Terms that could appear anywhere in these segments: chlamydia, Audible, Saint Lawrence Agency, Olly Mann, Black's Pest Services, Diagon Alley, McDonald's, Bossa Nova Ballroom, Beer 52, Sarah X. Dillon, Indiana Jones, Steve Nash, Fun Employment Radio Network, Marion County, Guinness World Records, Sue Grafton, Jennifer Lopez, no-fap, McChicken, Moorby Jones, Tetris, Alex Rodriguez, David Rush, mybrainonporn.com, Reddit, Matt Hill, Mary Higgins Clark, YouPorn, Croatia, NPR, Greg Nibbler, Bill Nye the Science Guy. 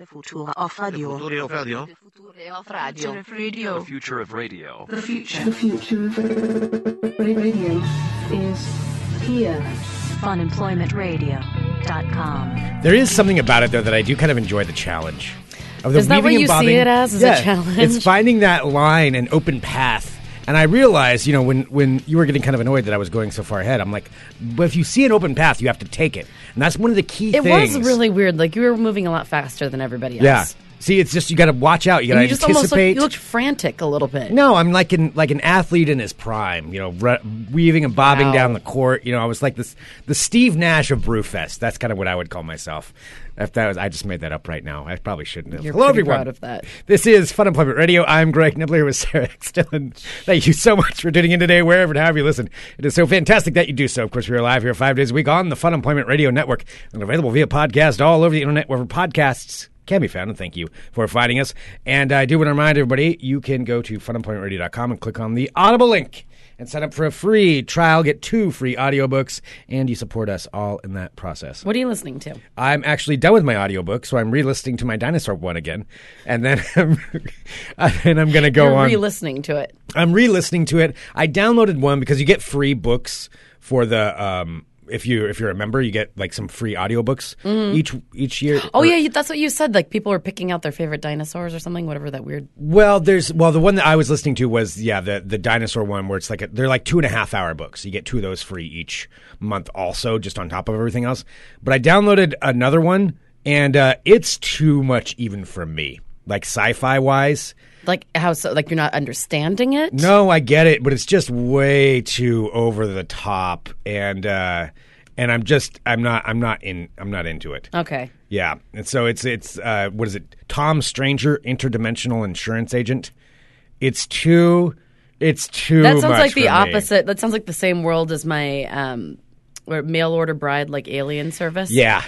The future of radio. The future of radio. The future of radio. The future of radio. The future of radio is here. FunEmploymentRadio.com. There is something about it, though, that I do kind of enjoy the challenge. Is that what you see it as? Is a challenge? It's finding that line and open path. And I realized, you know, when you were getting kind of annoyed that I was going so far ahead, I'm like, but if you see an open path, you have to take it. And that's one of the key things. It was really weird. Like, you were moving a lot faster than everybody else. Yeah. See, it's just, you got to watch out. You got to anticipate. You looked frantic a little bit. No, I'm like an athlete in his prime, you know, weaving and bobbing down the court. You know, I was like the Steve Nash of Brewfest. That's kind of what I would call myself. If that was, I just made that up right now. I probably shouldn't have. You're Hello, everyone. Proud of that. This is Fun Employment Radio. I'm Greg Nibbler with Sarah X. Dillon. Thank you so much for tuning in today, wherever and however you listen. It is so fantastic that you do so. Of course, we are live here 5 days a week on the Fun Employment Radio Network and available via podcast all over the internet, wherever podcasts can be found, and thank you for finding us. And I do want to remind everybody, you can go to funemploymentradio.com and click on the Audible link and sign up for a free trial, get 2 free audiobooks, and you support us all in that process. What are you listening to? I'm actually done with my audiobook, so I'm re-listening to my dinosaur one again, and then I'm going to go on. You're re-listening to it. I'm re-listening to it. I downloaded one because you get free books for the If you're a member, you get like some free audiobooks each year. Oh yeah, that's what you said. Like people are picking out their favorite dinosaurs or something. Whatever that weird. Well, the one that I was listening to was the dinosaur one where it's like they're like 2.5 hour books. You get 2 of those free each month, also just on top of everything else. But I downloaded another one, and it's too much even for me. Like sci-fi wise. Like how so? Like you're not understanding it? No, I get it, but it's just way too over the top, and I'm not into it. Okay. Yeah, and so it's what is it? Tom Stranger Interdimensional Insurance Agent. It's too. That sounds much like the opposite. That sounds like the same world as my mail order bride, like alien service. Yeah.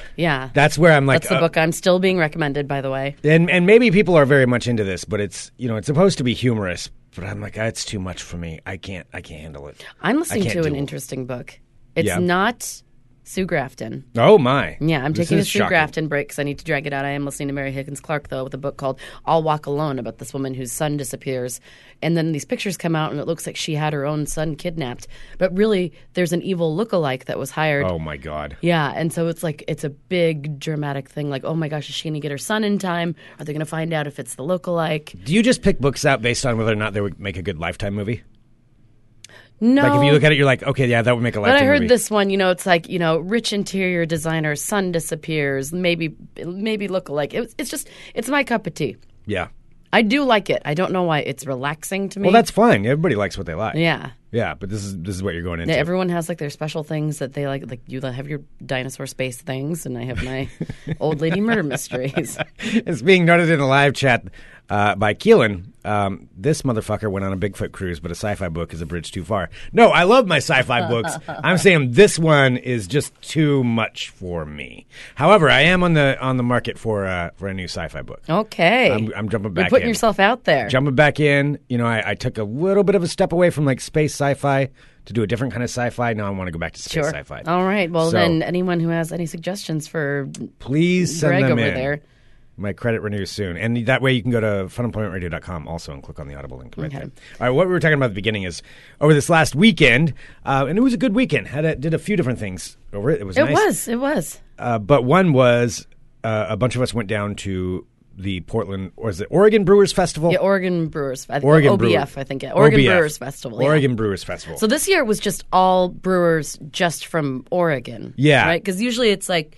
That's where I'm like. That's the book I'm still being recommended, by the way. And maybe people are very much into this, but it's it's supposed to be humorous. But I'm like, it's too much for me. I can't handle it. I'm listening to an interesting book. It's not Sue Grafton. Oh my! Yeah, I'm taking a Sue Grafton break because I need to drag it out. I am listening to Mary Higgins Clark though with a book called "I'll Walk Alone" about this woman whose son disappears, and then these pictures come out and it looks like she had her own son kidnapped, but really there's an evil lookalike that was hired. Oh my god! Yeah, and so it's like it's a big dramatic thing. Like, oh my gosh, is she going to get her son in time? Are they going to find out if it's the lookalike? Do you just pick books out based on whether or not they would make a good Lifetime movie? No. Like if you look at it, you're like, okay, yeah, that would make a Lifetime movie. But I heard this one, it's like, rich interior designer, son disappears, maybe look-alike. It's just, it's my cup of tea. Yeah. I do like it. I don't know why. It's relaxing to me. Well, that's fine. Everybody likes what they like. Yeah. Yeah, but this is what you're going into. Yeah, everyone has like their special things that they like. Like you have your dinosaur space things, and I have my old lady murder mysteries. It's being noted in the live chat by Keelan. This motherfucker went on a Bigfoot cruise, but a sci-fi book is a bridge too far. No, I love my sci-fi books. I'm saying this one is just too much for me. However, I am on the market for a new sci-fi book. Okay, I'm jumping back. You're putting yourself out there. Jumping back in. I took a little bit of a step away from like space sci-fi to do a different kind of sci-fi. Now I want to go back to space sci-fi. All right. Well, then anyone who has any suggestions for please send Greg them over in. There. My credit renews soon. And that way you can go to funemploymentradio.com also and click on the Audible link right there. All right. What we were talking about at the beginning is over this last weekend, and it was a good weekend. Did a few different things over it. It was nice. It was. But one was a bunch of us went down to the Portland, or is it Oregon Brewers Festival? Yeah, Oregon Brewers. I think Oregon OBF, I think. Yeah. Oregon OBF. Brewers Festival. Yeah. Oregon Brewers Festival. So this year it was just all brewers just from Oregon. Yeah. Right? Because usually it's like,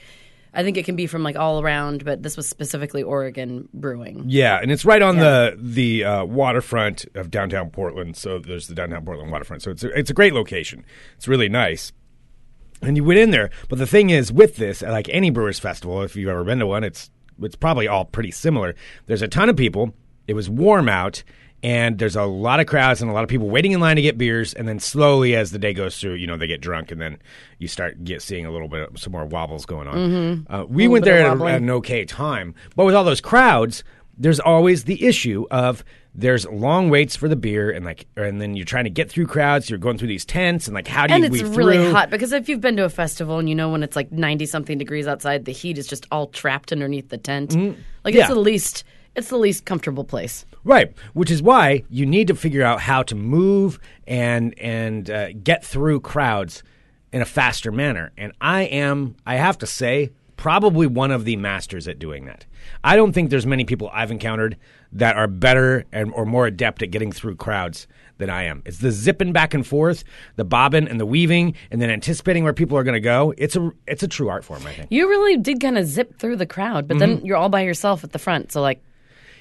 I think it can be from like all around, but this was specifically Oregon brewing. Yeah, and it's right on the waterfront of downtown Portland. So there's the downtown Portland waterfront. So it's a great location. It's really nice. And you went in there. But the thing is with this, like any Brewers Festival, if you've ever been to one, it's probably all pretty similar. There's a ton of people. It was warm out. And there's a lot of crowds and a lot of people waiting in line to get beers. And then slowly as the day goes through, they get drunk. And then you start seeing a little bit of some more wobbles going on. Mm-hmm. We went there at an okay time. But with all those crowds, there's always the issue of there's long waits for the beer, and like, and then you're trying to get through crowds. You're going through these tents, and like, how do you weave through? And it's really hot, because if you've been to a festival and you know when it's like 90-something degrees outside, the heat is just all trapped underneath the tent. Mm-hmm. Like, it's the least... It's the least comfortable place. Right, which is why you need to figure out how to move and get through crowds in a faster manner. And I have to say, probably one of the masters at doing that. I don't think there's many people I've encountered that are better or more adept at getting through crowds than I am. It's the zipping back and forth, the bobbing and the weaving, and then anticipating where people are going to go. It's a true art form, I think. You really did kind of zip through the crowd, but then you're all by yourself at the front, so like...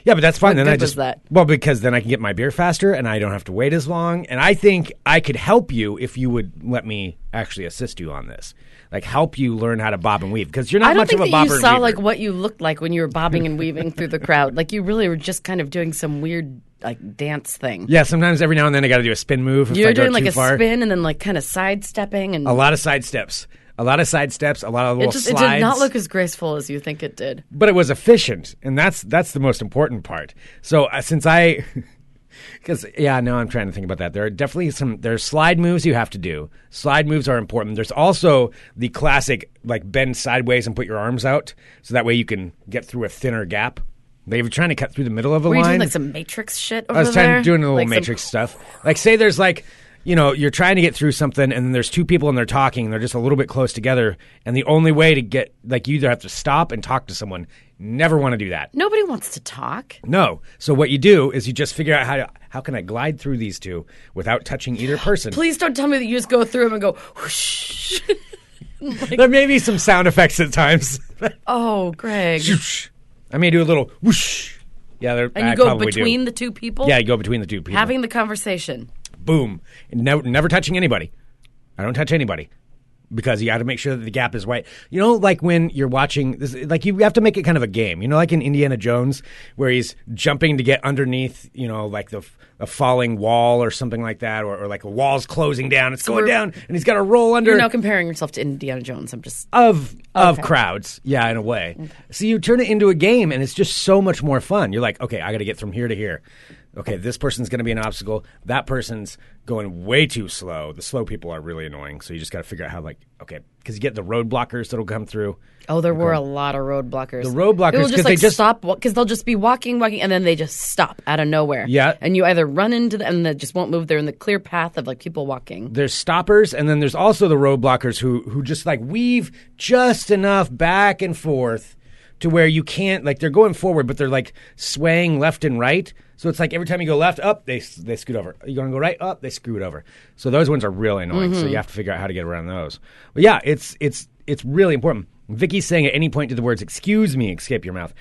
Yeah, but that's fine. What then I just that? Well, because then I can get my beer faster, and I don't have to wait as long. And I think I could help you if you would let me actually assist you on this, like help you learn how to bob and weave, because you're not much of a bobber and weaver. I don't think that you saw like what you looked like when you were bobbing and weaving through the crowd. Like, you really were just kind of doing some weird like dance thing. Yeah, sometimes every now and then I got to do a spin move. If you're doing like a spin and then like kind of sidestepping and a lot of side steps. A lot of side steps, a lot of little slides. It did not look as graceful as you think it did. But it was efficient, and that's the most important part. So since I... Because, yeah, no, I'm trying to think about that. There are definitely there's slide moves you have to do. Slide moves are important. There's also the classic, like, bend sideways and put your arms out, so that way you can get through a thinner gap. They were trying to cut through the middle of a line. Were you doing, like, some Matrix shit over there? I was doing a little like Matrix stuff. Like, say there's, like... You know, you're trying to get through something, and there's two people, and they're talking, and they're just a little bit close together, and the only way to get, like, you either have to stop and talk to someone. Never want to do that. Nobody wants to talk. No. So what you do is you just figure out how can I glide through these two without touching either person. Please don't tell me that you just go through them and go, whoosh. Like, there may be some sound effects at times. Oh, Greg. I may do a little whoosh. Yeah, and you go between the two people? Yeah, you go between the two people. Having the conversation. Boom. No, never touching anybody. I don't touch anybody, because you got to make sure that the gap is wide. You know, like when you're watching this, like you have to make it kind of a game. You know, like in Indiana Jones, where he's jumping to get underneath, you know, like a falling wall or something like that, or like a wall's closing down. It's going down, and he's got to roll under. You're now comparing yourself to Indiana Jones. I'm just... Of crowds. Yeah, in a way. Okay. So you turn it into a game, and it's just so much more fun. You're like, okay, I got to get from here to here. Okay, this person's going to be an obstacle. That person's going way too slow. The slow people are really annoying, so you just got to figure out how, like, okay, because you get the road blockers that'll come through. Oh, there were a lot of road blockers. The road blockers, because like, they just stop, because they'll just be walking, and then they just stop out of nowhere. Yeah. And you either run into them, and they just won't move. They're in the clear path of, like, people walking. There's stoppers, and then there's also the road blockers who just, like, weave just enough back and forth to where you can't, like, they're going forward, but they're, like, swaying left and right. So it's like every time you go left, up, they scoot over. You're going to go right, up, they scoot over. So those ones are really annoying. Mm-hmm. So you have to figure out how to get around those. But yeah, it's really important. Vicky's saying at any point to the words, "Excuse me," escape your mouth.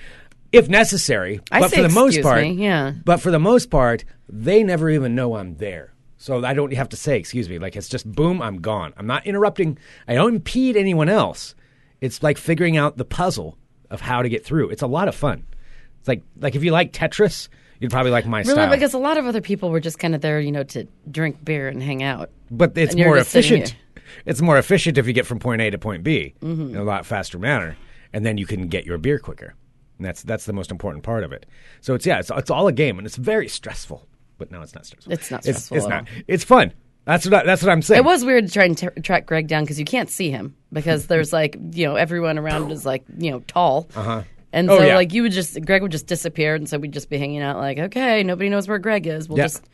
If necessary. But for the most part, they never even know I'm there. So I don't have to say, "Excuse me." Like, it's just, boom, I'm gone. I'm not interrupting. I don't impede anyone else. It's like figuring out the puzzle of how to get through. It's a lot of fun. It's like if you like Tetris, you'd probably like my style. Really, because a lot of other people were just kind of there, you know, to drink beer and hang out. But it's more efficient. It's more efficient if you get from point A to point B in a lot faster manner, and then you can get your beer quicker. And that's the most important part of it. So it's all a game, and it's very stressful. But no, it's not stressful. It's not stressful. It's not. It's fun. That's what I'm saying. It was weird to try and track Greg down, because you can't see him, because there's like, you know, everyone around is like, you know, tall. Uh-huh. And so like Greg would just disappear, and so we'd just be hanging out like, okay, nobody knows where Greg is. We'll just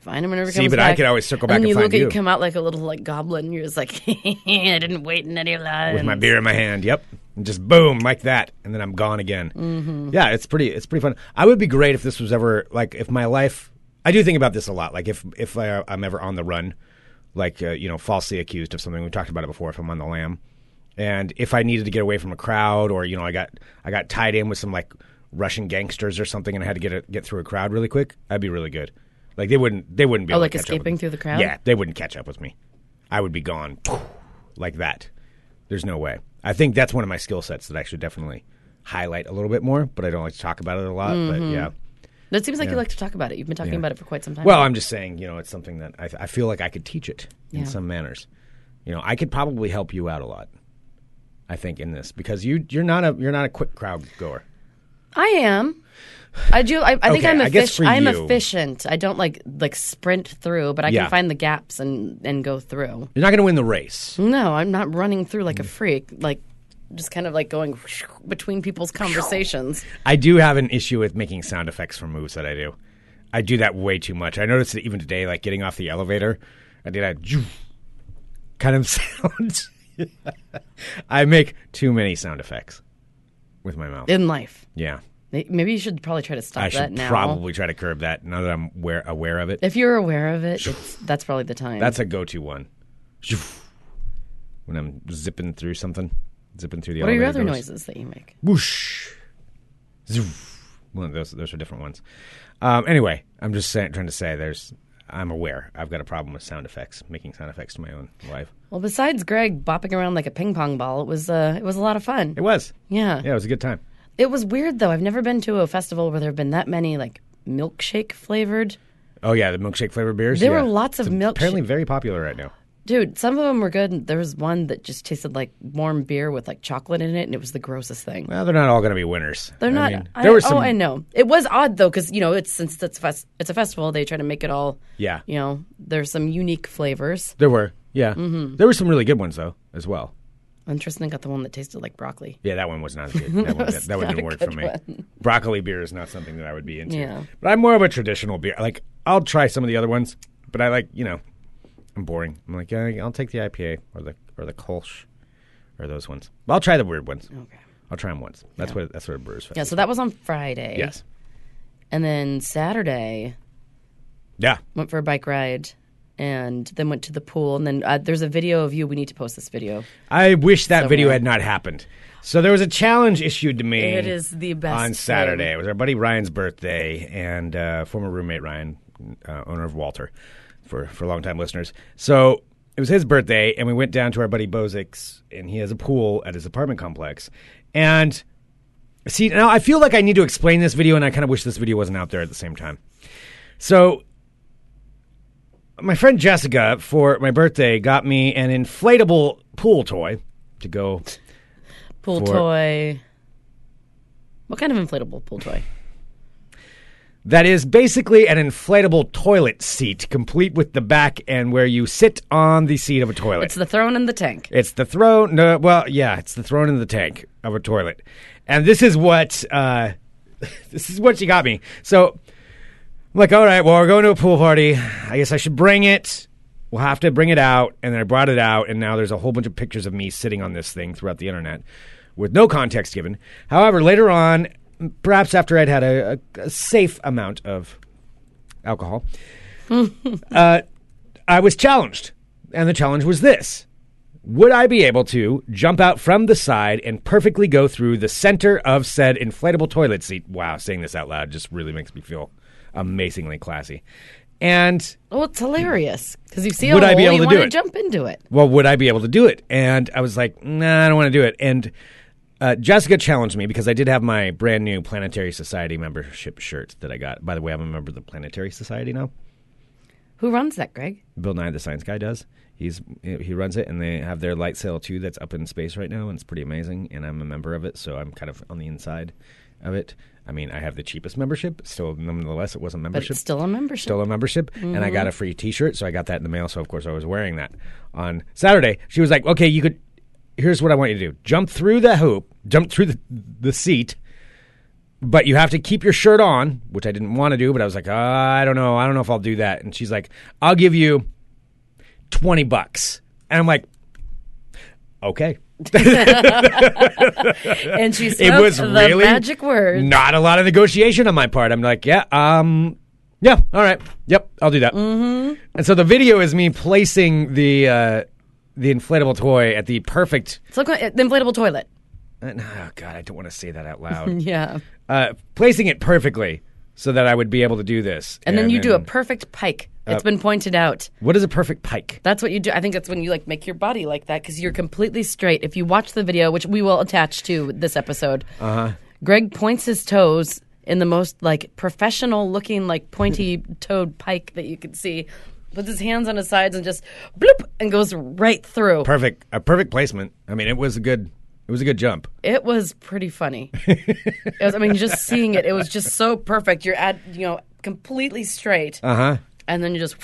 find him whenever he comes back. See, but I could always circle back and find you. And you look at you come out like a little like goblin, and you're just like, I didn't wait in any line. With my beer in my hand, and just boom, like that, and then I'm gone again. Mm-hmm. Yeah, it's pretty fun. I would be great if this was ever, like, if my life... I do think about this a lot. Like, if I'm ever on the run, like, you know, falsely accused of something. We talked about it before, if I'm on the lam. And if I needed to get away from a crowd, or, you know, I got tied in with some, like, Russian gangsters or something, and I had to get through a crowd really quick, I'd be really good. Like, they wouldn't be able to catch up with me. Oh, like escaping through the crowd? Yeah, they wouldn't catch up with me. I would be gone like that. There's no way. I think that's one of my skill sets that I should definitely highlight a little bit more, but I don't like to talk about it a lot, but yeah. It seems like you like to talk about it. You've been talking about it for quite some time. Well, I'm just saying, you know, it's something that I feel like I could teach it in some manners. You know, I could probably help you out a lot, I think, in this, because you're not a quick crowd goer. I am. I do. I think I'm efficient. I'm efficient. I don't like sprint through, but I can find the gaps and go through. You're not going to win the race. No, I'm not running through like a freak. Like just kind of like going between people's conversations. I do have an issue with making sound effects for moves that I do. I do that way too much. I noticed that even today, like getting off the elevator, I did that kind of sound. I make too many sound effects with my mouth. In life. Yeah. Maybe you should probably try to stop that now. I should probably try to curb that now that I'm aware of it. If you're aware of it, that's probably the time. That's a go-to one. When I'm zipping through something. Zipping through the elevator. What are your other noises that you make? Whoosh. Well, those are different ones. Anyway, I'm just trying to say I'm aware. I've got a problem with sound effects, making sound effects to my own life. Well, besides Greg bopping around like a ping pong ball, it was a lot of fun. It was. Yeah. Yeah, it was a good time. It was weird, though. I've never been to a festival where there have been that many, like, milkshake-flavored. Oh, yeah, the milkshake-flavored beers? There were lots of milkshake. Apparently very popular right now. Dude, some of them were good. There was one that just tasted like warm beer with, like, chocolate in it, and it was the grossest thing. Well, they're not all going to be winners. They're not. I know. It was odd, though, because, you know, since it's a festival, they try to make it all, you know, there's some unique flavors. There were, yeah. Mm-hmm. There were some really good ones, though, as well. And Tristan got the one that tasted like broccoli. Yeah, that one was not good. That one didn't work for me. Broccoli beer is not something that I would be into. Yeah. But I'm more of a traditional beer. Like, I'll try some of the other ones, but I like, you know, I'm boring. I'm like, yeah, I'll take the IPA or the Kolsch or those ones. But I'll try the weird ones. Okay. I'll try them once. That's what a brewer's fest. Yeah, so that was on Friday. Yes. And then Saturday. Yeah. Went for a bike ride. And then went to the pool. And then there's a video of you. We need to post this video. I wish that video had not happened. So there was a challenge issued to me. It is the best on Saturday. Thing. It was our buddy Ryan's birthday. And former roommate Ryan, owner of Walter, for longtime listeners. So it was his birthday. And we went down to our buddy Bozick's. And he has a pool at his apartment complex. And see, now I feel like I need to explain this video. And I kind of wish this video wasn't out there at the same time. So my friend Jessica, for my birthday, got me an inflatable pool toy to go. Toy. What kind of inflatable pool toy? That is basically an inflatable toilet seat, complete with the back and where you sit on the seat of a toilet. It's the throne in the tank. It's the throne in the tank of a toilet. And this is what she got me. So I'm like, all right, well, we're going to a pool party. I guess I should bring it. We'll have to bring it out. And then I brought it out, and now there's a whole bunch of pictures of me sitting on this thing throughout the internet with no context given. However, later on, perhaps after I'd had a safe amount of alcohol, I was challenged. And the challenge was this. Would I be able to jump out from the side and perfectly go through the center of said inflatable toilet seat? Wow, saying this out loud just really makes me feel amazingly classy. And it's hilarious because you see how you want to jump into it. Well, would I be able to do it? And I was like, nah, I don't want to do it. And Jessica challenged me because I did have my brand new Planetary Society membership shirt that I got. By the way, I'm a member of the Planetary Society now. Who runs that, Greg? Bill Nye the Science Guy does. He runs it, and they have their light sail, too, that's up in space right now, and it's pretty amazing, and I'm a member of it, so I'm kind of on the inside of it. I mean, I have the cheapest membership. Still, nonetheless, it was a membership. But it's still a membership. Mm-hmm. And I got a free T-shirt, so I got that in the mail. So, of course, I was wearing that on Saturday. She was like, okay, here's what I want you to do. Jump through the hoop, jump through the seat, but you have to keep your shirt on, which I didn't want to do, but I was like, I don't know if I'll do that. And she's like, I'll give you $20. And I'm like, okay. And she spoke the magic word. Not a lot of negotiation on my part. I'm like, yeah, all right, yep, I'll do that. Mm-hmm. And so the video is me placing the inflatable toy at the perfect. It's like the inflatable toilet. Oh God, I don't want to say that out loud. Yeah, placing it perfectly so that I would be able to do this. And then do a perfect pike. It's been pointed out. What is a perfect pike? That's what you do. I think that's when you like make your body like that because you're completely straight. If you watch the video, which we will attach to this episode, Greg points his toes in the most like professional looking like pointy toed pike that you could see. Puts his hands on his sides and just bloop and goes right through. Perfect. A perfect placement. I mean, it was a good It was a good jump. It was pretty funny. It was, I mean, just seeing it, it was just so perfect. You're at, you know, completely straight. Uh-huh. And then you just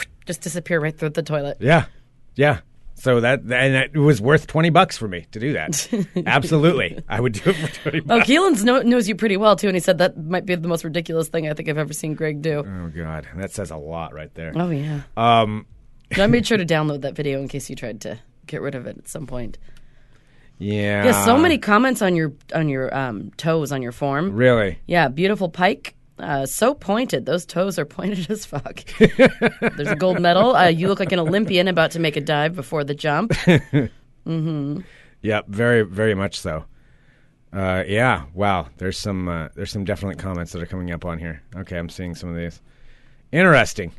disappear right through the toilet. Yeah. Yeah. So it was worth $20 for me to do that. Absolutely. I would do it for $20. Oh, Keelan's knows you pretty well, too, and he said that might be the most ridiculous thing I think I've ever seen Greg do. Oh, God. That says a lot right there. Oh, yeah. I made sure to download that video in case you tried to get rid of it at some point. Yeah. Yeah, so many comments on your toes on your form. Really? Yeah, beautiful pike. So pointed. Those toes are pointed as fuck. There's a gold medal. You look like an Olympian about to make a dive before the jump. Mm-hmm. Yeah, very, very much so. Yeah, wow. There's some definite comments that are coming up on here. Okay, I'm seeing some of these. Interesting.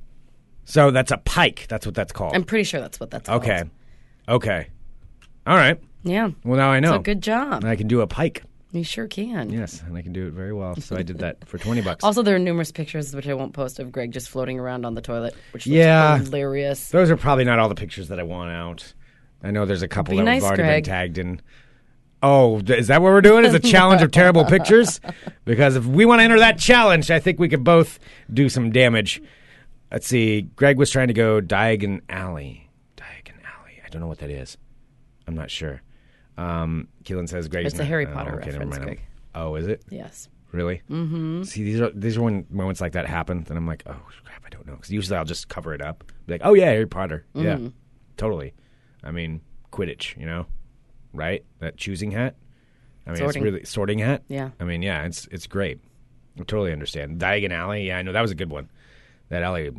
So that's a pike. That's what that's called. I'm pretty sure that's what that's called. Okay. All right. Yeah. Well, now I know. So good job. I can do a pike. You sure can. Yes, and I can do it very well. So I did that for $20. Also, there are numerous pictures, which I won't post, of Greg just floating around on the toilet, which looks hilarious. Those are probably not all the pictures that I want out. I know there's a couple that have already been tagged in. Oh, is that what we're doing? Is a challenge of terrible pictures? Because if we want to enter that challenge, I think we could both do some damage. Let's see. Greg was trying to go Diagon Alley. Diagon Alley. I don't know what that is. I'm not sure. Keelan says Greg's it's a Harry Potter reference, Greg. Oh, is it? Yes. Really? Mm-hmm. See, these are when moments like that happen, then I'm like, oh, crap, I don't know. Because usually I'll just cover it up. Be like, oh, yeah, Harry Potter. Mm-hmm. Yeah, totally. I mean, Quidditch, you know? Right? That choosing hat? I mean, sorting. It's really... Sorting hat? Yeah. I mean, yeah, it's great. I totally understand. Diagon Alley, yeah, I know, that was a good one. That alley...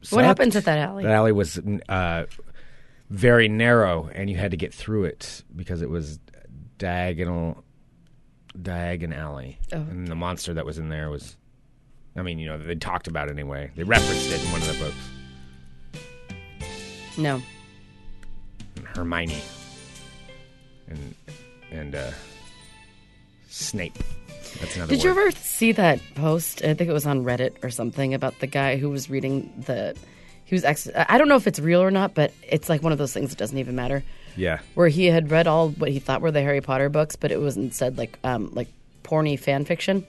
Sucked. What happened to that alley? That alley was... very narrow, and you had to get through it because it was Diagon Alley. Oh. And the monster that was in there was, I mean, you know, they talked about it anyway. They referenced it in one of the books. No. And Hermione. And Snape. That's another Did you ever see that post? I think it was on Reddit or something about the guy who was reading the... I don't know if it's real or not, but it's like one of those things that doesn't even matter. Yeah. Where he had read all what he thought were the Harry Potter books, but it was instead like porny fan fiction.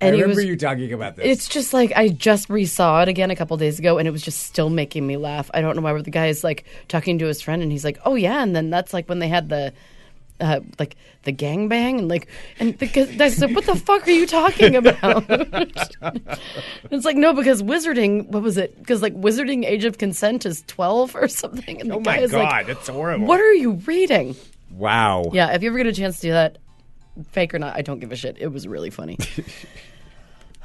And I remember you talking about this. It's just like I just resaw it again a couple days ago, and it was just still making me laugh. I don't know why, but the guy is like talking to his friend, and he's like, "Oh yeah," and then that's like when they had the. Like the gangbang and I said, what the fuck are you talking about? It's like, no, because wizarding, what was it? Because like wizarding age of consent is 12 or something. And the guy is like, that's horrible. What are you reading? Wow. Yeah. If you ever get a chance to do that, fake or not, I don't give a shit. It was really funny.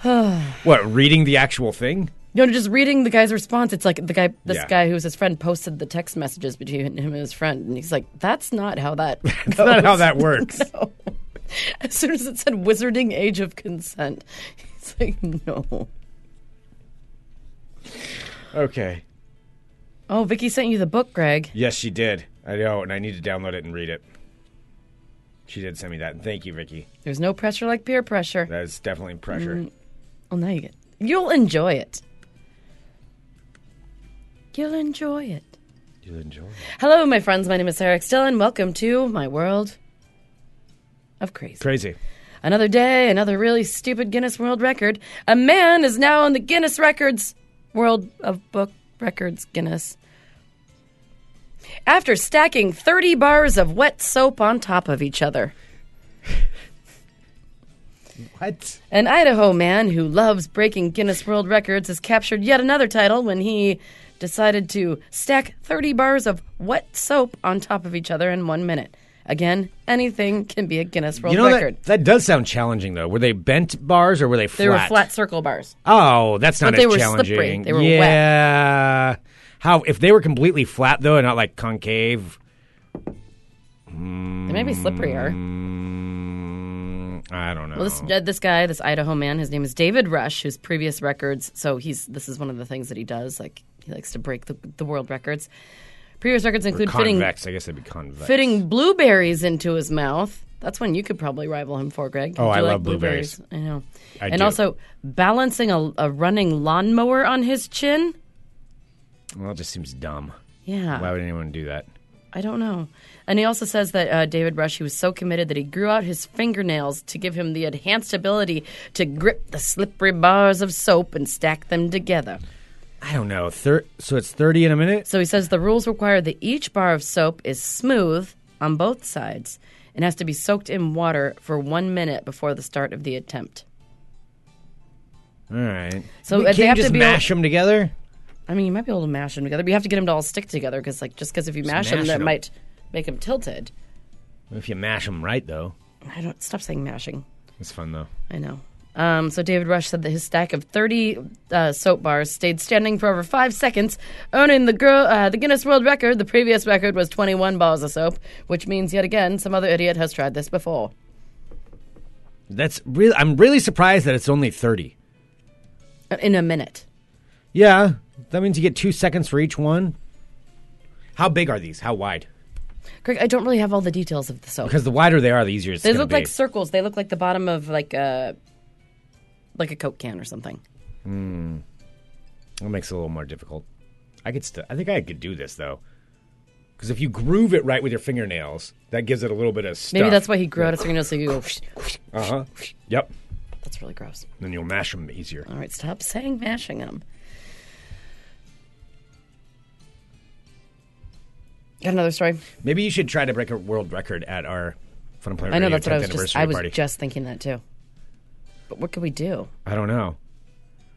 What, reading the actual thing? No, just reading the guy's response. It's like this guy who was his friend posted the text messages between him and his friend, and he's like, "That's not how that. That's not how that works." No. As soon as it said "wizarding age of consent," he's like, "No." Okay. Oh, Vicky sent you the book, Greg. Yes, she did. I know, and I need to download it and read it. She did send me that, and thank you, Vicky. There's no pressure like peer pressure. That is definitely pressure. Mm. Well, now you'll enjoy it. You'll enjoy it. You'll enjoy it. Hello, my friends. My name is Sarah Still, and welcome to my world of crazy. Crazy. Another day, another really stupid Guinness World Record. A man is now on the Guinness Records World of Book Records Guinness. After stacking 30 bars of wet soap on top of each other. What? An Idaho man who loves breaking Guinness World Records has captured yet another title when he... decided to stack 30 bars of wet soap on top of each other in 1 minute. Again, anything can be a Guinness World Record. That does sound challenging, though. Were they bent bars or were they flat? They were flat circle bars. Oh, that's not as challenging. But they were slippery. They were wet. Yeah. If they were completely flat, though, and not like concave. They may be slipperier. I don't know. Well, this guy, this Idaho man, his name is David Rush, whose previous records, so this is one of the things that he does, like... He likes to break the world records. Previous records include fitting blueberries into his mouth. That's one you could probably rival him for, Greg. Oh, I love blueberries. I know. Also, balancing a running lawnmower on his chin. Well, it just seems dumb. Yeah. Why would anyone do that? I don't know. And he also says that David Rush, he was so committed that he grew out his fingernails to give him the enhanced ability to grip the slippery bars of soap and stack them together. I don't know. So it's 30 in a minute? So he says the rules require that each bar of soap is smooth on both sides and has to be soaked in water for 1 minute before the start of the attempt. All right. So we can't just mash them together? I mean, you might be able to mash them together, but you have to get them to all stick together because, like, just because if you mash them, that might make them tilted. If you mash them right, though. Stop saying mashing. It's fun, though. I know. So David Rush said that his stack of 30 soap bars stayed standing for over 5 seconds, owning the Guinness World Record. The previous record was 21 bars of soap, which means, yet again, some other idiot has tried this before. I'm really surprised that it's only 30. In a minute. Yeah. That means you get 2 seconds for each one. How big are these? How wide? Greg, I don't really have all the details of the soap. Because the wider they are, the easier it's going to be. They look like circles. They look like the bottom of like a Coke can or something. Hmm. That makes it a little more difficult. I think I could do this, though. Because if you groove it right with your fingernails, that gives it a little bit of stuff. Maybe that's why he grew out his fingernails so you go whoosh, whoosh, whoosh. Uh-huh. Yep. That's really gross. Then you'll mash them easier. All right, stop saying mashing them. Got another story. Maybe you should try to break a world record at our Fun Employment Radio 10th anniversary party. I was just thinking that, too. But what could we do? I don't know.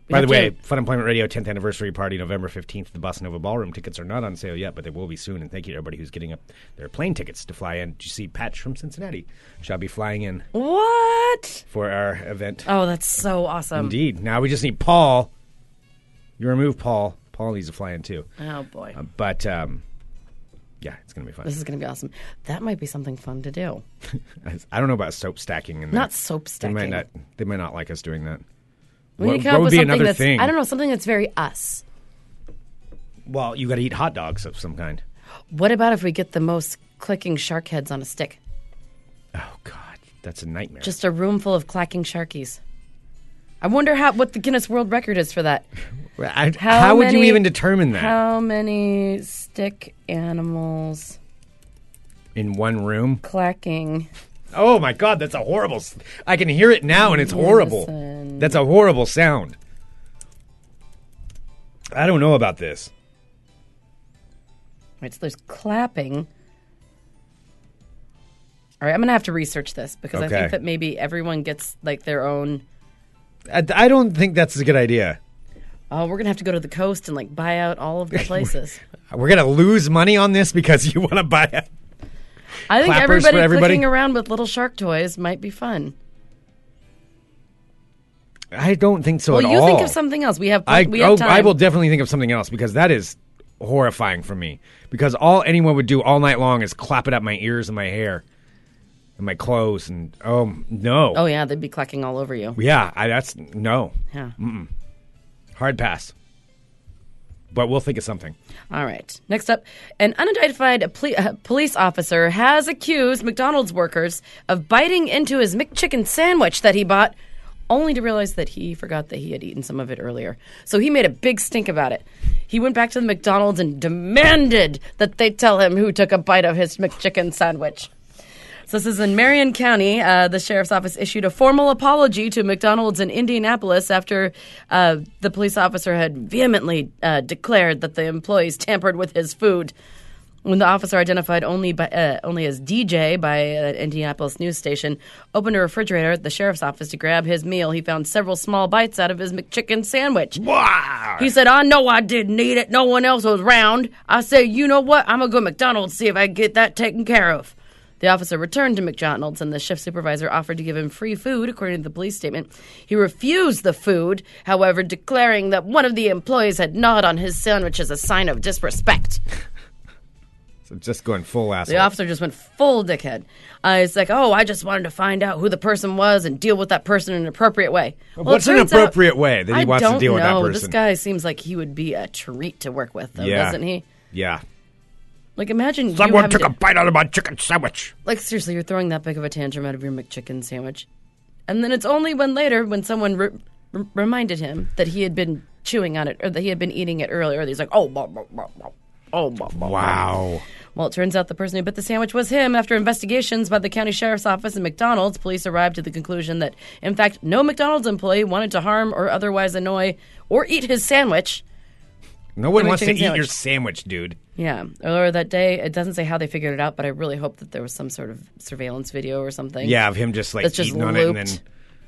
By the way, Fun Employment Radio 10th anniversary party, November 15th, the Bossa Nova Ballroom. Tickets are not on sale yet, but they will be soon. And thank you to everybody who's getting up their plane tickets to fly in. Did you see Patch from Cincinnati shall be flying in? What? For our event. Oh, that's so awesome. Indeed. Now we just need Paul. You remove Paul. Paul needs to fly in, too. Oh, boy. Yeah, it's going to be fun. This is going to be awesome. That might be something fun to do. I don't know about soap stacking. Not soap stacking. They might not like us doing that. What would be another thing? I don't know, something that's very us. Well, you got to eat hot dogs of some kind. What about if we get the most clicking shark heads on a stick? Oh, God. That's a nightmare. Just a room full of clacking sharkies. I wonder what the Guinness World Record is for that. How would you even determine that? How many stick animals in one room? Clacking. Oh my God, that's a horrible. I can hear it now, and it's horrible. That's a horrible sound. I don't know about this. All right, so there's clapping. All right, I'm gonna have to research this because I think that maybe everyone gets like their own. I don't think that's a good idea. Oh, we're going to have to go to the coast and, like, buy out all of the places. We're going to lose money on this because you want to buy out. I think everybody clicking around with little shark toys might be fun. I don't think so at all. Well, you think of something else. We have time. I will definitely think of something else because that is horrifying for me. Because all anyone would do all night long is clap it up my ears and my hair. And my clothes and no. Oh yeah, they'd be clacking all over you. Yeah, that's no. Yeah. Mm-mm. Hard pass. But we'll think of something. All right. Next up, an unidentified police officer has accused McDonald's workers of biting into his McChicken sandwich that he bought, only to realize that he forgot that he had eaten some of it earlier. So he made a big stink about it. He went back to the McDonald's and demanded that they tell him who took a bite of his McChicken sandwich. So this is in Marion County. The sheriff's office issued a formal apology to McDonald's in Indianapolis after the police officer had vehemently declared that the employees tampered with his food. When the officer, identified only as DJ by an Indianapolis news station, opened a refrigerator at the sheriff's office to grab his meal, he found several small bites out of his McChicken sandwich. Wow. He said, I know I didn't eat it. No one else was around. I said, you know what? I'm going to go to McDonald's, see if I can get that taken care of. The officer returned to McDonald's, and the shift supervisor offered to give him free food, according to the police statement. He refused the food, however, declaring that one of the employees had gnawed on his sandwich as a sign of disrespect. So just going full asshole. The officer just went full dickhead. It's like, I just wanted to find out who the person was and deal with that person in an appropriate way. Well, what's an appropriate way that he wants to deal with that person? This guy seems like he would be a treat to work with, though, doesn't he? Yeah. Like, imagine someone took a bite out of my chicken sandwich. Like, seriously, you're throwing that big of a tantrum out of your McChicken sandwich. And then it's only when someone reminded him that he had been chewing on it or that he had been eating it earlier. He's like, oh, wow. Well, it turns out the person who bit the sandwich was him. After investigations by the county sheriff's office and McDonald's, police arrived at the conclusion that, in fact, no McDonald's employee wanted to harm or otherwise annoy or eat his sandwich. No one wants to eat your sandwich, dude. Yeah. Earlier that day, it doesn't say how they figured it out, but I really hope that there was some sort of surveillance video or something. Yeah, of him just like eating on it and then...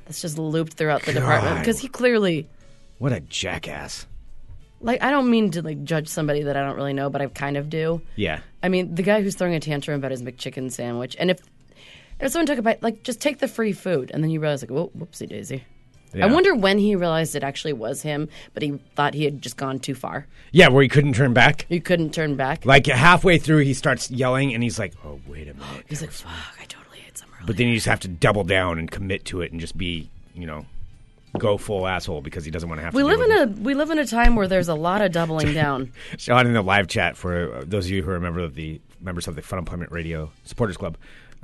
That's just looped throughout the department. Because he clearly... What a jackass. Like, I don't mean to like judge somebody that I don't really know, but I kind of do. Yeah. I mean, the guy who's throwing a tantrum about his McChicken sandwich. And if someone took a bite, like, just take the free food. And then you realize, like, whoa, whoopsie-daisy. Yeah. I wonder when he realized it actually was him, but he thought he had just gone too far. Yeah, where he couldn't turn back. You couldn't turn back. Like, halfway through, he starts yelling, and he's like, oh, wait a minute. He's like, fuck, I totally ate some earlier. But then you just have to double down and commit to it and just be, you know... Go full asshole because he doesn't want to have to. We live in a time where there's a lot of doubling down. Sean in the live chat for those of you who are members of the Fun Employment Radio Supporters Club,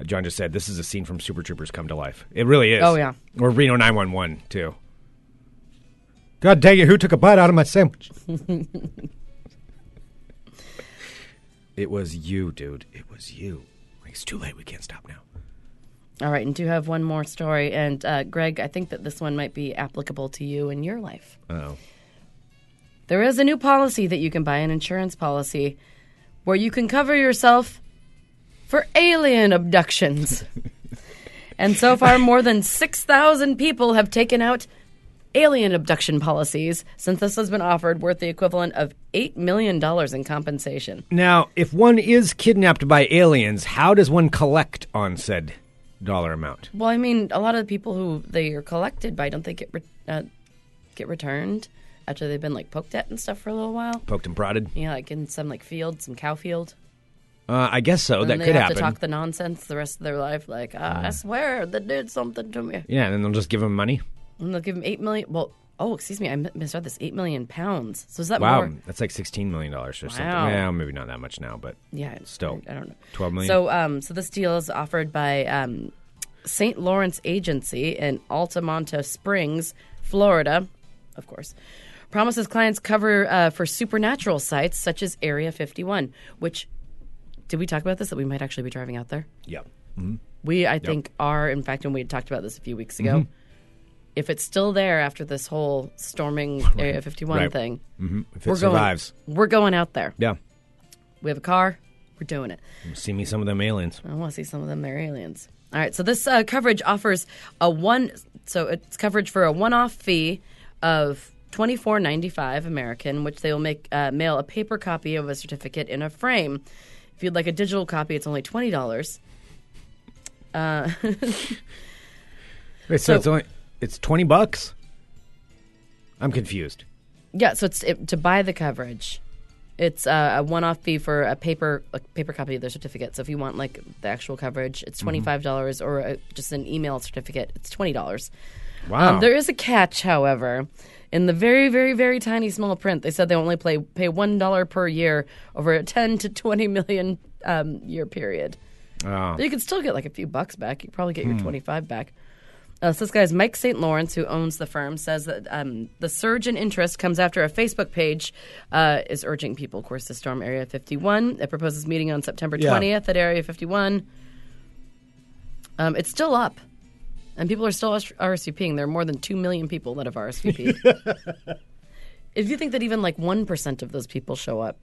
John just said this is a scene from Super Troopers come to life. It really is. Oh yeah, or Reno 911 too. God dang it! Who took a bite out of my sandwich? It was you, dude. It was you. Like, it's too late. We can't stop now. All right, and do have one more story. And, Greg, I think that this one might be applicable to you in your life. Uh-oh. There is a new policy that you can buy, an insurance policy, where you can cover yourself for alien abductions. And so far, more than 6,000 people have taken out alien abduction policies since this has been offered, worth the equivalent of $8 million in compensation. Now, if one is kidnapped by aliens, how does one collect on said dollar amount? Well, I mean, a lot of the people who they are collected by, don't they get returned after they've been like poked at and stuff for a little while? Poked and prodded? Yeah, like in some like field, some cow field. I guess so. And that could happen. They have to talk the nonsense the rest of their life. Like, I swear they did something to me. Yeah, and then they'll just give them money. And they'll give them $8 million. Well, oh, excuse me, I misread this. £8 million. So is that more? Wow, that's like $16 million or something. Well, maybe not that much now, but yeah, still, I don't know. $12 million. So this deal is offered by Saint Lawrence Agency in Altamonte Springs, Florida, of course. Promises clients cover for supernatural sites such as Area 51. Which, did we talk about this? That we might actually be driving out there. Yeah, mm-hmm. I think are. In fact, when we had talked about this a few weeks ago. Mm-hmm. If it's still there after this whole storming Area 51 thing, mm-hmm. If it survives. We're going out there. Yeah. We have a car. We're doing it. See me some of them aliens. I want to see some of them. They're aliens. All right. So this coverage offers it's coverage for a one-off fee of $24.95 American, which they will mail a paper copy of a certificate in a frame. If you'd like a digital copy, it's only $20. Wait, so it's only... It's $20? I'm confused. Yeah, so to buy the coverage. It's a one-off fee for a paper copy of their certificate. So if you want like the actual coverage, it's $25, or just an email certificate, it's $20. Wow. There is a catch, however. In the very, very, very tiny small print, they said they only pay $1 per year over a 10 to 20 million year period. Oh. So you could still get like a few bucks back. You could probably get your 25 back. So this guy's Mike St. Lawrence, who owns the firm, says that the surge in interest comes after a Facebook page is urging people, of course, to storm Area 51. It proposes meeting on September 20th at Area 51. It's still up, and people are still RSVPing. There are more than 2 million people that have RSVP'd. If you think that even like 1% of those people show up,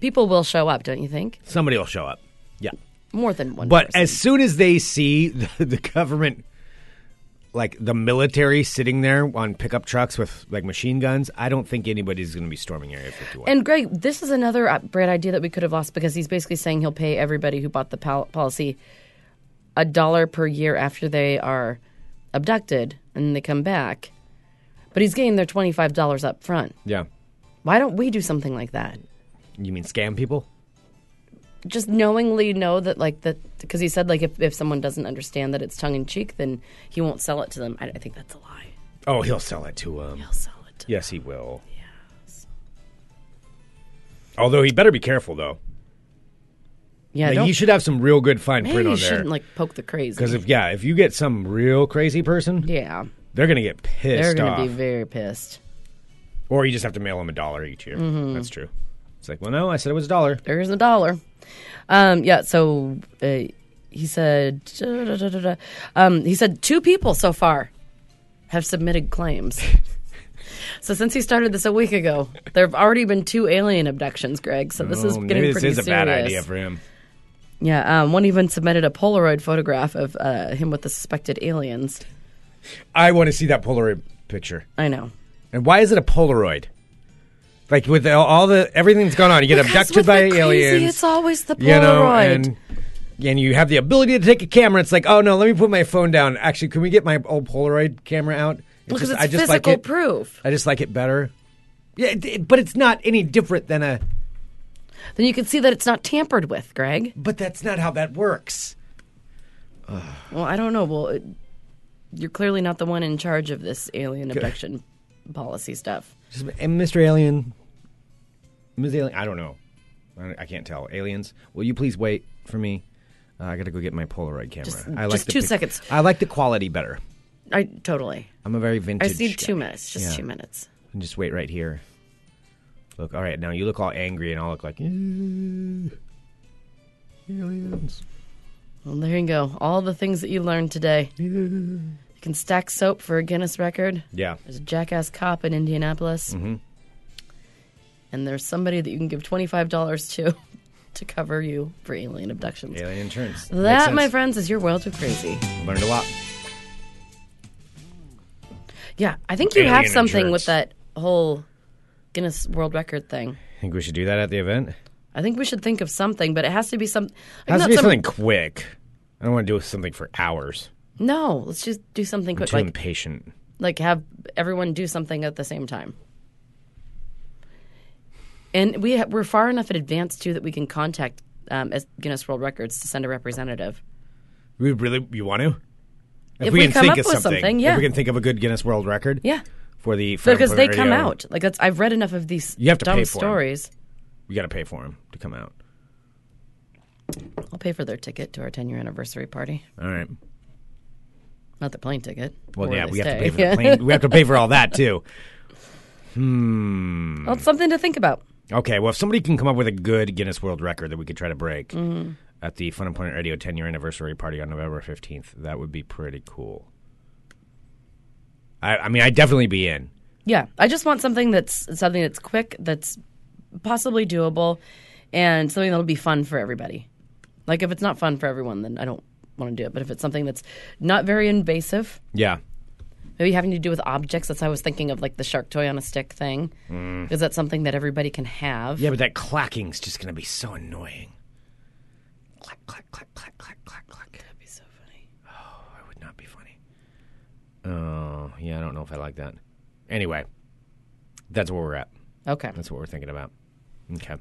people will show up, don't you think? Somebody will show up, yeah. More than 1%. But as soon as they see the government... Like the military sitting there on pickup trucks with like machine guns, I don't think anybody's going to be storming Area 51. And Greg, this is another great idea that we could have lost, because he's basically saying he'll pay everybody who bought the policy $1 per year after they are abducted and they come back. But he's getting their $25 up front. Yeah. Why don't we do something like that? You mean scam people? Just knowingly know that, like, that, because he said, like, if someone doesn't understand that it's tongue-in-cheek, then he won't sell it to them. I think that's a lie. Oh, he'll sell it to them. He'll sell it to them. Yes, he will. Yes. Although he better be careful, though. Yeah, like, he should have some real good fine print on there. Maybe you shouldn't, like, poke the crazy. Because, if you get some real crazy person, they're going to get pissed off. They're going to be very pissed. Or you just have to mail them $1 each year. Mm-hmm. That's true. It's like, well, no, I said it was $1. There isn't $1. So he said, two people so far have submitted claims. So since he started this a week ago, there have already been 2 alien abductions, Greg. So this is getting pretty serious. This is a bad idea for him. Yeah, one even submitted a Polaroid photograph of him with the suspected aliens. I want to see that Polaroid picture. I know. And why is it a Polaroid? Like with everything that's gone on, you get abducted by aliens. Crazy, it's always the Polaroid. You know, and you have the ability to take a camera. It's like, oh no, let me put my phone down. Actually, can we get my old Polaroid camera out? Because it's physical proof. I just like it better. Yeah, but it's not any different than a. Then you can see that it's not tampered with, Greg. But that's not how that works. Well, I don't know. Well, you're clearly not the one in charge of this alien abduction policy stuff. Ms. Alien, I don't know. I can't tell. Aliens, will you please wait for me? I got to go get my Polaroid camera. Just 2 seconds. I like the quality better. Totally. I'm a very vintage guy. I need 2 minutes. Just 2 minutes. And just wait right here. Look, all right, now you look all angry and I'll look like, aliens. Well, there you go. All the things that you learned today. You can stack soap for a Guinness record. Yeah. There's a jackass cop in Indianapolis. Mm-hmm. And there's somebody that you can give $25 to cover you for alien abductions. Alien insurance. That, my friends, is your world of crazy. Learned a lot. Yeah, I think you have something with that whole Guinness World Record thing. Think we should do that at the event? I think we should think of something, but it has to be something. It has to be something quick. I don't want to do something for hours. No, let's just do something quick. I'm too impatient. Like have everyone do something at the same time. And we're far enough in advance, too, that we can contact Guinness World Records to send a representative. You want to? If we can think of something, yeah. If we can think of a good Guinness World Record. Yeah. For the Fun Employment Radio. Because they come out. Like I've read enough of these dumb stories. You got to pay for them to come out. I'll pay for their ticket to our 10-year anniversary party. All right. Not the plane ticket. Well, yeah, we have to pay for the plane. We have to pay for all that, too. Well, it's something to think about. Okay, well, if somebody can come up with a good Guinness World Record that we could try to break at the Fun Employment Radio 10-year anniversary party on November 15th, that would be pretty cool. I mean, I'd definitely be in. Yeah, I just want something that's quick, that's possibly doable, and something that'll be fun for everybody. Like, if it's not fun for everyone, then I don't want to do it. But if it's something that's not very invasive. Yeah. Maybe having to do with objects. That's what I was thinking of, like the shark toy on a stick thing. Because that's something that everybody can have. Yeah, but that clacking's just going to be so annoying. Clack, clack, clack, clack, clack, clack, clack. That'd be so funny. Oh, it would not be funny. Oh, yeah, I don't know if I like that. Anyway, that's where we're at. Okay. That's what we're thinking about. Okay.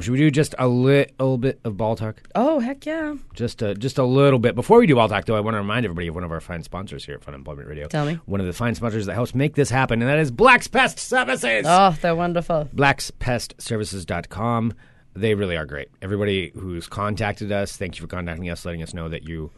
Should we do just a little bit of ball talk? Oh, heck yeah. Just a little bit. Before we do ball talk, though, I want to remind everybody of one of our fine sponsors here at Fun Employment Radio. Tell me. One of the fine sponsors that helps make this happen, and that is Black's Pest Services. Oh, they're wonderful. Black'sPestServices.com. They really are great. Everybody who's contacted us, thank you for contacting us, letting us know that you're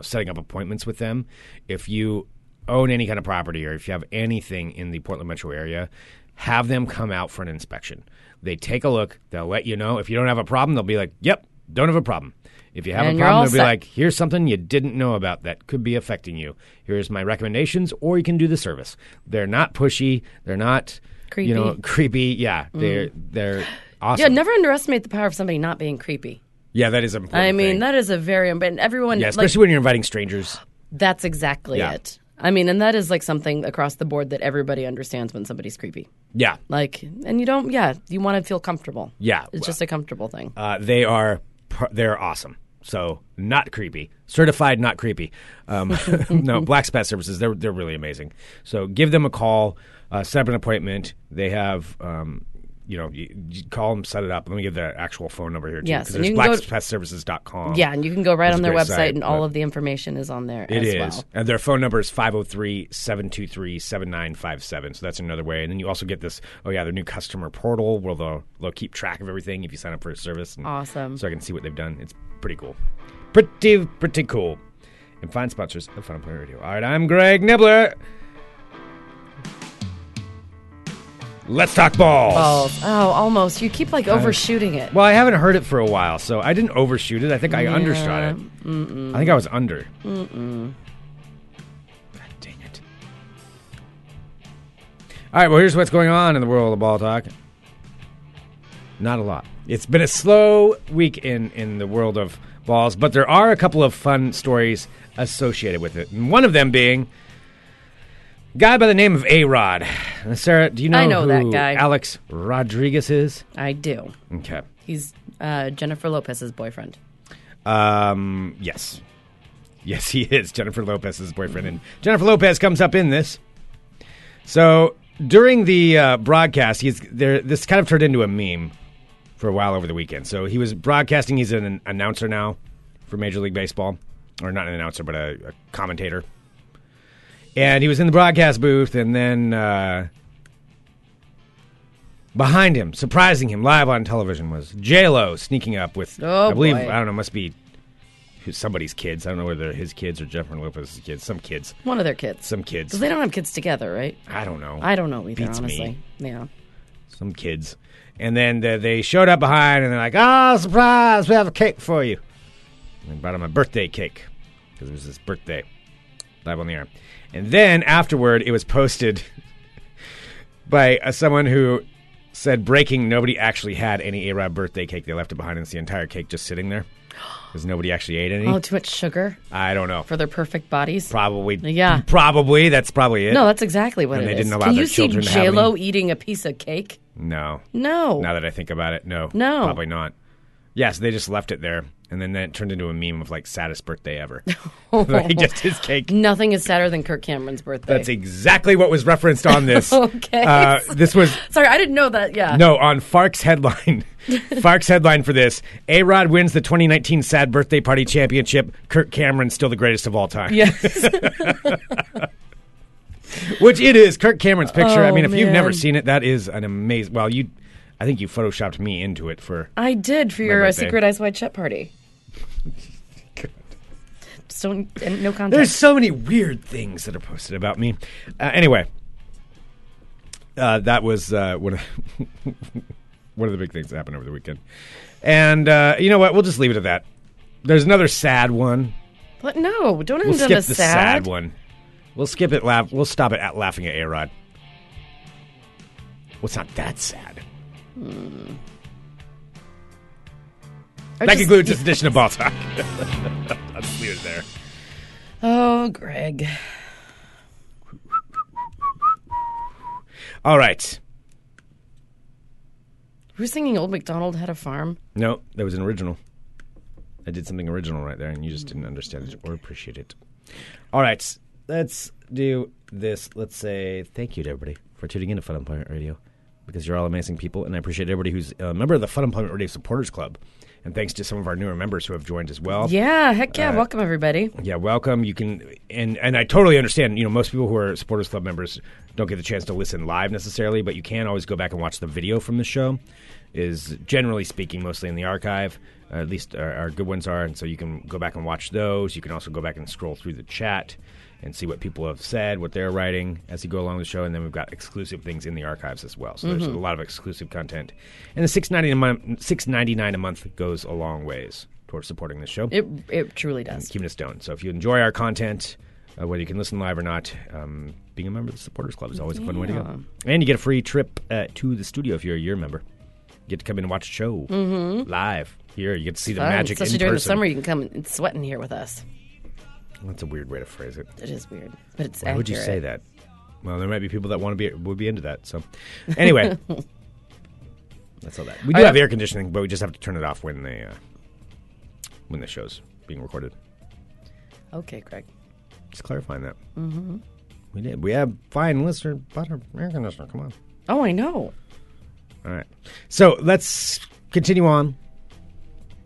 setting up appointments with them. If you own any kind of property or if you have anything in the Portland metro area, have them come out for an inspection. They take a look. They'll let you know. If you don't have a problem, they'll be like, yep, don't have a problem. If you have a problem, they'll be like, here's something you didn't know about that could be affecting you. Here's my recommendations, or you can do the service. They're not pushy. They're not creepy. Creepy. Yeah, they're awesome. Yeah, never underestimate the power of somebody not being creepy. Yeah, that is important. I mean, that is a very important. Everyone, yeah, especially when you're inviting strangers. That's exactly it. I mean, and that is like something across the board that everybody understands when somebody's creepy. Yeah. Like, and you don't, you want to feel comfortable. Yeah. It's just a comfortable thing. They're awesome. So, not creepy. Certified not creepy. No, Black's Pest Services, they're really amazing. So, give them a call, set up an appointment. They have, you call them, set it up. Let me give the actual phone number here, too. Yes. Because there's Black'sPestServices.com. Yeah, and you can go right on their website, and all of the information is on there as well. It is. And their phone number is 503-723-7957. So that's another way. And then you also get this, their new customer portal where they'll keep track of everything if you sign up for a service. Awesome. So I can see what they've done. It's pretty cool. Pretty cool. And find sponsors of Fun Employment Radio. All right, I'm Greg Nibbler. Let's talk balls. Balls. Oh, almost. You keep, like, overshooting it. Well, I haven't heard it for a while, so I didn't overshoot it. I think I undershot it. I think I was under. God dang it. All right, well, here's what's going on in the world of ball talk. Not a lot. It's been a slow week in the world of balls, but there are a couple of fun stories associated with it. And one of them being... guy by the name of A-Rod. Sarah, do you know, who that guy. Alex Rodriguez is? I do. Okay. He's Jennifer Lopez's boyfriend. Yes. Yes, he is Jennifer Lopez's boyfriend. Mm-hmm. And Jennifer Lopez comes up in this. So during the broadcast, this kind of turned into a meme for a while over the weekend. So he was broadcasting. He's an announcer now for Major League Baseball. Or not an announcer, but a commentator. And he was in the broadcast booth, and then behind him, surprising him live on television, was J-Lo sneaking up with, I don't know, must be somebody's kids. I don't know whether they're his kids or Jennifer Lopez's kids. Some kids. One of their kids. Some kids. Because they don't have kids together, right? I don't know. I don't know either, beats honestly. Me. Yeah. Some kids. And then they showed up behind, and they're like, oh, surprise, we have a cake for you. And I brought him a birthday cake, because it was his birthday. Live on the air. And then afterward, it was posted by someone who said, breaking, nobody actually had any A-Rod birthday cake. They left it behind and it's the entire cake just sitting there because nobody actually ate any. Oh, too much sugar? I don't know. For their perfect bodies? Probably. Yeah. Probably. That's probably it. No, that's exactly what it is. And they didn't allow their children to have any. Can you see J-Lo eating a piece of cake? No. No. Now that I think about it, no. No. Probably not. Yeah, so they just left it there. And then it turned into a meme of, like, saddest birthday ever. Like, just his cake. Nothing is sadder than Kirk Cameron's birthday. That's exactly what was referenced on this. Okay. This was... Sorry, I didn't know that, yeah. No, on Fark's headline. Fark's headline for this. A-Rod wins the 2019 Sad Birthday Party Championship. Kirk Cameron's still the greatest of all time. Yes. Which it is. Kirk Cameron's picture. I mean, if you've never seen it, that is an amazing... Well, I think you photoshopped me into it for... I did, for your Secret Eyes Wide Shut party. So, no context. There's so many weird things that are posted about me. Anyway, that was one of the big things that happened over the weekend. And you know what? We'll just leave it at that. There's another sad one. But no, don't end on a sad. We'll skip the sad one. We'll skip it. We'll stop it at laughing at A-Rod. What's not that sad? That concludes this edition of Ball Talk. I'll just leave it there. Oh, Greg. All right. Were you singing Old MacDonald Had a Farm? No, that was an original. I did something original right there, and you just didn't understand it or appreciate it. All right, let's do this. Let's say thank you to everybody for tuning in to Fun Employment Radio, because you're all amazing people, and I appreciate everybody who's a member of the Fun Employment Radio Supporters Club. And thanks to some of our newer members who have joined as well. Yeah, heck yeah. Welcome, everybody. Yeah, welcome. You can, and I totally understand, you know, most people who are Supporters Club members don't get the chance to listen live necessarily, but you can always go back and watch the video from the show, is generally speaking mostly in the archive. At least our good ones are. And so you can go back and watch those. You can also go back and scroll through the chat and see what people have said, what they're writing as you go along the show. And then we've got exclusive things in the archives as well. So there's a lot of exclusive content. And the $6.99 a month goes a long ways towards supporting this show. It truly does. Keeping us down. So if you enjoy our content, whether you can listen live or not, being a member of the Supporters Club is always a fun way to go. And you get a free trip to the studio if you're a year member. You get to come in and watch a show live here. You get to see the magic in person. Especially during the summer, you can come and sweat in here with us. That's a weird way to phrase it. It is weird, but it's accurate. Why would you say that? Well, there might be people that would be into that. So, anyway, that's all that. We do have air conditioning, but we just have to turn it off when the show's being recorded. Okay, Greg. Just clarifying that. Mm-hmm. We did. We have fine listener, butter air conditioner. Come on. Oh, I know. All right. So let's continue on.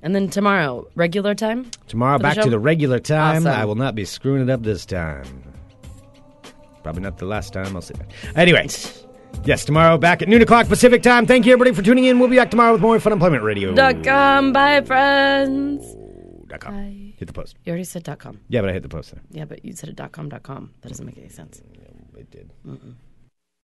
And then tomorrow, regular time? Tomorrow, back to the regular time. Awesome. I will not be screwing it up this time. Probably not the last time. I'll say that. Anyway, yes, tomorrow, back at noon o'clock Pacific time. Thank you, everybody, for tuning in. We'll be back tomorrow with more Fun Employment Radio. .com. Bye, friends. .com. Bye. Hit the post. You already said .com. Yeah, but I hit the post there. Yeah, but you said it .com. That doesn't make any sense. It did. Mm-mm.